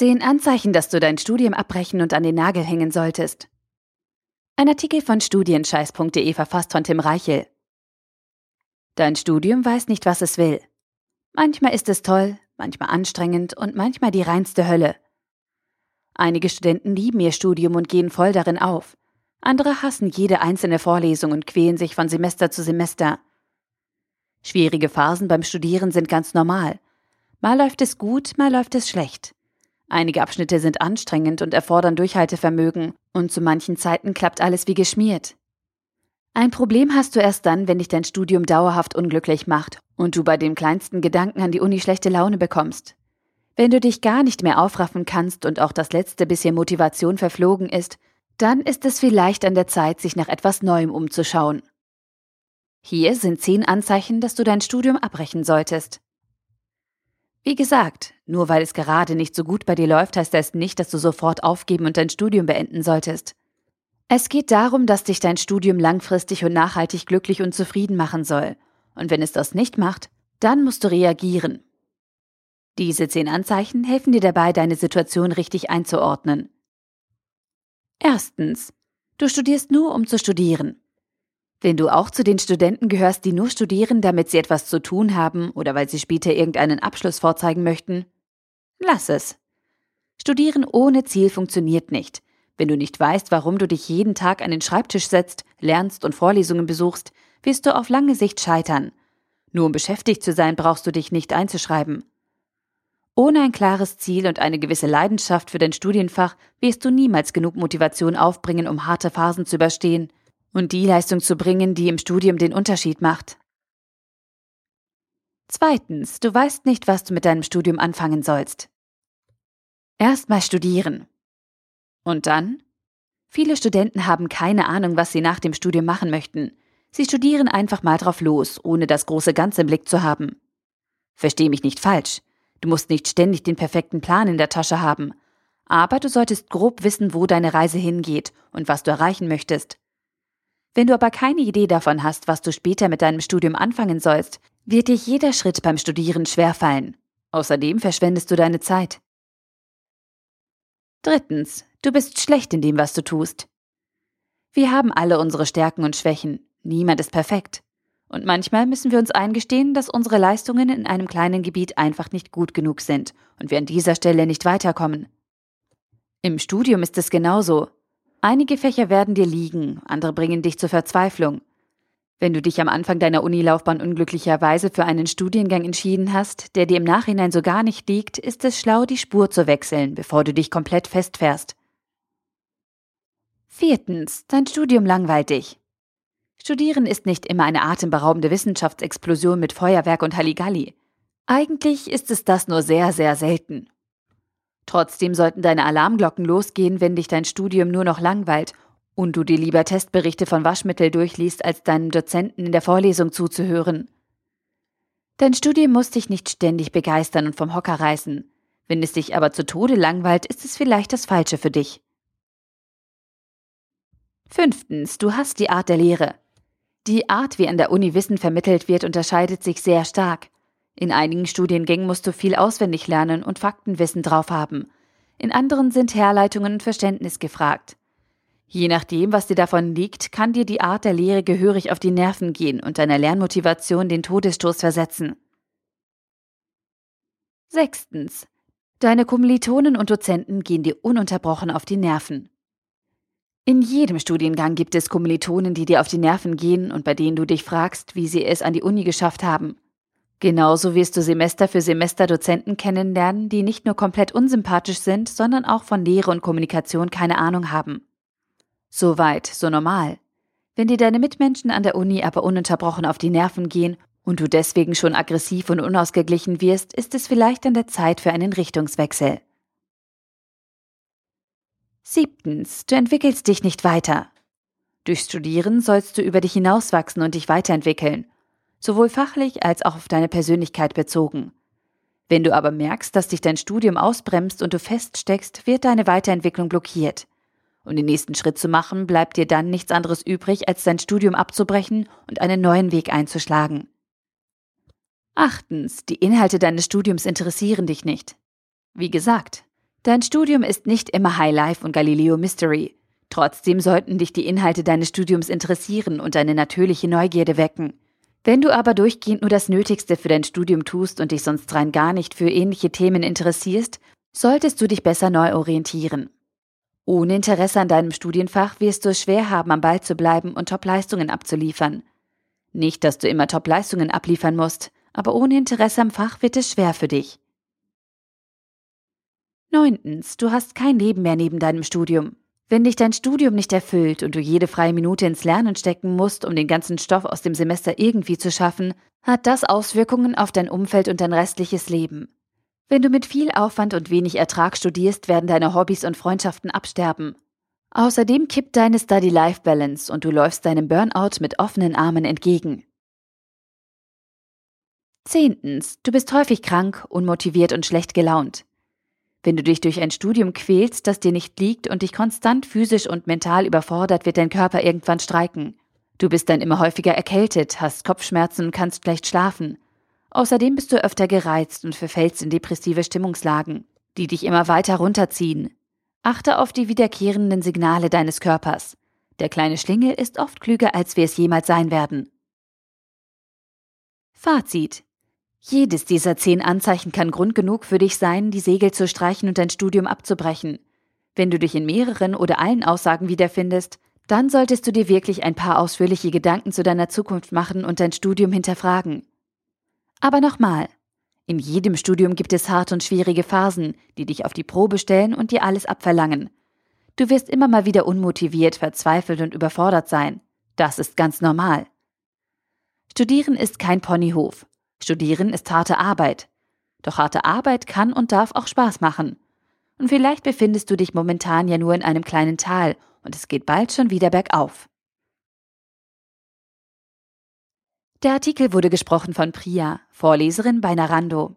10 Anzeichen, dass du dein Studium abbrechen und an den Nagel hängen solltest. Ein Artikel von studienscheiß.de, verfasst von Tim Reichel. Dein Studium weiß nicht, was es will. Manchmal ist es toll, manchmal anstrengend und manchmal die reinste Hölle. Einige Studenten lieben ihr Studium und gehen voll darin auf. Andere hassen jede einzelne Vorlesung und quälen sich von Semester zu Semester. Schwierige Phasen beim Studieren sind ganz normal. Mal läuft es gut, mal läuft es schlecht. Einige Abschnitte sind anstrengend und erfordern Durchhaltevermögen, und zu manchen Zeiten klappt alles wie geschmiert. Ein Problem hast du erst dann, wenn dich dein Studium dauerhaft unglücklich macht und du bei dem kleinsten Gedanken an die Uni schlechte Laune bekommst. Wenn du dich gar nicht mehr aufraffen kannst und auch das letzte bisschen Motivation verflogen ist, dann ist es vielleicht an der Zeit, sich nach etwas Neuem umzuschauen. Hier sind 10 Anzeichen, dass du dein Studium abbrechen solltest. Wie gesagt, nur weil es gerade nicht so gut bei dir läuft, heißt das nicht, dass du sofort aufgeben und dein Studium beenden solltest. Es geht darum, dass dich dein Studium langfristig und nachhaltig glücklich und zufrieden machen soll. Und wenn es das nicht macht, dann musst du reagieren. Diese 10 Anzeichen helfen dir dabei, deine Situation richtig einzuordnen. Erstens, du studierst nur, um zu studieren. Wenn du auch zu den Studenten gehörst, die nur studieren, damit sie etwas zu tun haben oder weil sie später irgendeinen Abschluss vorzeigen möchten, lass es. Studieren ohne Ziel funktioniert nicht. Wenn du nicht weißt, warum du dich jeden Tag an den Schreibtisch setzt, lernst und Vorlesungen besuchst, wirst du auf lange Sicht scheitern. Nur um beschäftigt zu sein, brauchst du dich nicht einzuschreiben. Ohne ein klares Ziel und eine gewisse Leidenschaft für dein Studienfach wirst du niemals genug Motivation aufbringen, um harte Phasen zu überstehen und die Leistung zu bringen, die im Studium den Unterschied macht. Zweitens, du weißt nicht, was du mit deinem Studium anfangen sollst. Erstmal studieren. Und dann? Viele Studenten haben keine Ahnung, was sie nach dem Studium machen möchten. Sie studieren einfach mal drauf los, ohne das große Ganze im Blick zu haben. Versteh mich nicht falsch. Du musst nicht ständig den perfekten Plan in der Tasche haben. Aber du solltest grob wissen, wo deine Reise hingeht und was du erreichen möchtest. Wenn du aber keine Idee davon hast, was du später mit deinem Studium anfangen sollst, wird dir jeder Schritt beim Studieren schwerfallen. Außerdem verschwendest du deine Zeit. Drittens, du bist schlecht in dem, was du tust. Wir haben alle unsere Stärken und Schwächen. Niemand ist perfekt. Und manchmal müssen wir uns eingestehen, dass unsere Leistungen in einem kleinen Gebiet einfach nicht gut genug sind und wir an dieser Stelle nicht weiterkommen. Im Studium ist es genauso. Einige Fächer werden dir liegen, andere bringen dich zur Verzweiflung. Wenn du dich am Anfang deiner Unilaufbahn unglücklicherweise für einen Studiengang entschieden hast, der dir im Nachhinein so gar nicht liegt, ist es schlau, die Spur zu wechseln, bevor du dich komplett festfährst. Viertens, dein Studium langweilt dich. Studieren ist nicht immer eine atemberaubende Wissenschaftsexplosion mit Feuerwerk und Halligalli. Eigentlich ist es das nur sehr, sehr selten. Trotzdem sollten deine Alarmglocken losgehen, wenn dich dein Studium nur noch langweilt und du dir lieber Testberichte von Waschmittel durchliest, als deinem Dozenten in der Vorlesung zuzuhören. Dein Studium muss dich nicht ständig begeistern und vom Hocker reißen. Wenn es dich aber zu Tode langweilt, ist es vielleicht das Falsche für dich. Fünftens, du hast die Art der Lehre. Die Art, wie an der Uni Wissen vermittelt wird, unterscheidet sich sehr stark. In einigen Studiengängen musst du viel auswendig lernen und Faktenwissen drauf haben. In anderen sind Herleitungen und Verständnis gefragt. Je nachdem, was dir davon liegt, kann dir die Art der Lehre gehörig auf die Nerven gehen und deiner Lernmotivation den Todesstoß versetzen. Sechstens, deine Kommilitonen und Dozenten gehen dir ununterbrochen auf die Nerven. In jedem Studiengang gibt es Kommilitonen, die dir auf die Nerven gehen und bei denen du dich fragst, wie sie es an die Uni geschafft haben. Genauso wirst du Semester für Semester Dozenten kennenlernen, die nicht nur komplett unsympathisch sind, sondern auch von Lehre und Kommunikation keine Ahnung haben. So weit, so normal. Wenn dir deine Mitmenschen an der Uni aber ununterbrochen auf die Nerven gehen und du deswegen schon aggressiv und unausgeglichen wirst, ist es vielleicht an der Zeit für einen Richtungswechsel. Siebtens, du entwickelst dich nicht weiter. Durch Studieren sollst du über dich hinauswachsen und dich weiterentwickeln, sowohl fachlich als auch auf deine Persönlichkeit bezogen. Wenn du aber merkst, dass dich dein Studium ausbremst und du feststeckst, wird deine Weiterentwicklung blockiert. Um den nächsten Schritt zu machen, bleibt dir dann nichts anderes übrig, als dein Studium abzubrechen und einen neuen Weg einzuschlagen. Achtens, die Inhalte deines Studiums interessieren dich nicht. Wie gesagt, Dein Studium ist nicht immer Highlife und Galileo Mystery. Trotzdem sollten dich die Inhalte deines Studiums interessieren und eine natürliche Neugierde wecken. Wenn du aber durchgehend nur das Nötigste für dein Studium tust und dich sonst rein gar nicht für ähnliche Themen interessierst, solltest du dich besser neu orientieren. Ohne Interesse an deinem Studienfach wirst du es schwer haben, am Ball zu bleiben und Top-Leistungen abzuliefern. Nicht, dass du immer Top-Leistungen abliefern musst, aber ohne Interesse am Fach wird es schwer für dich. 9. Du hast kein Leben mehr neben deinem Studium. Wenn dich dein Studium nicht erfüllt und du jede freie Minute ins Lernen stecken musst, um den ganzen Stoff aus dem Semester irgendwie zu schaffen, hat das Auswirkungen auf dein Umfeld und dein restliches Leben. Wenn du mit viel Aufwand und wenig Ertrag studierst, werden deine Hobbys und Freundschaften absterben. Außerdem kippt deine Study-Life-Balance und du läufst deinem Burnout mit offenen Armen entgegen. 10. Du bist häufig krank, unmotiviert und schlecht gelaunt. Wenn du dich durch ein Studium quälst, das dir nicht liegt und dich konstant physisch und mental überfordert, wird dein Körper irgendwann streiken. Du bist dann immer häufiger erkältet, hast Kopfschmerzen und kannst schlecht schlafen. Außerdem bist du öfter gereizt und verfällst in depressive Stimmungslagen, die dich immer weiter runterziehen. Achte auf die wiederkehrenden Signale deines Körpers. Der kleine Schlingel ist oft klüger, als wir es jemals sein werden. Fazit: Jedes dieser 10 Anzeichen kann Grund genug für dich sein, die Segel zu streichen und dein Studium abzubrechen. Wenn du dich in mehreren oder allen Aussagen wiederfindest, dann solltest du dir wirklich ein paar ausführliche Gedanken zu deiner Zukunft machen und dein Studium hinterfragen. Aber nochmal, in jedem Studium gibt es harte und schwierige Phasen, die dich auf die Probe stellen und dir alles abverlangen. Du wirst immer mal wieder unmotiviert, verzweifelt und überfordert sein. Das ist ganz normal. Studieren ist kein Ponyhof. Studieren ist harte Arbeit. Doch harte Arbeit kann und darf auch Spaß machen. Und vielleicht befindest du dich momentan ja nur in einem kleinen Tal und es geht bald schon wieder bergauf. Der Artikel wurde gesprochen von Priya, Vorleserin bei Narando.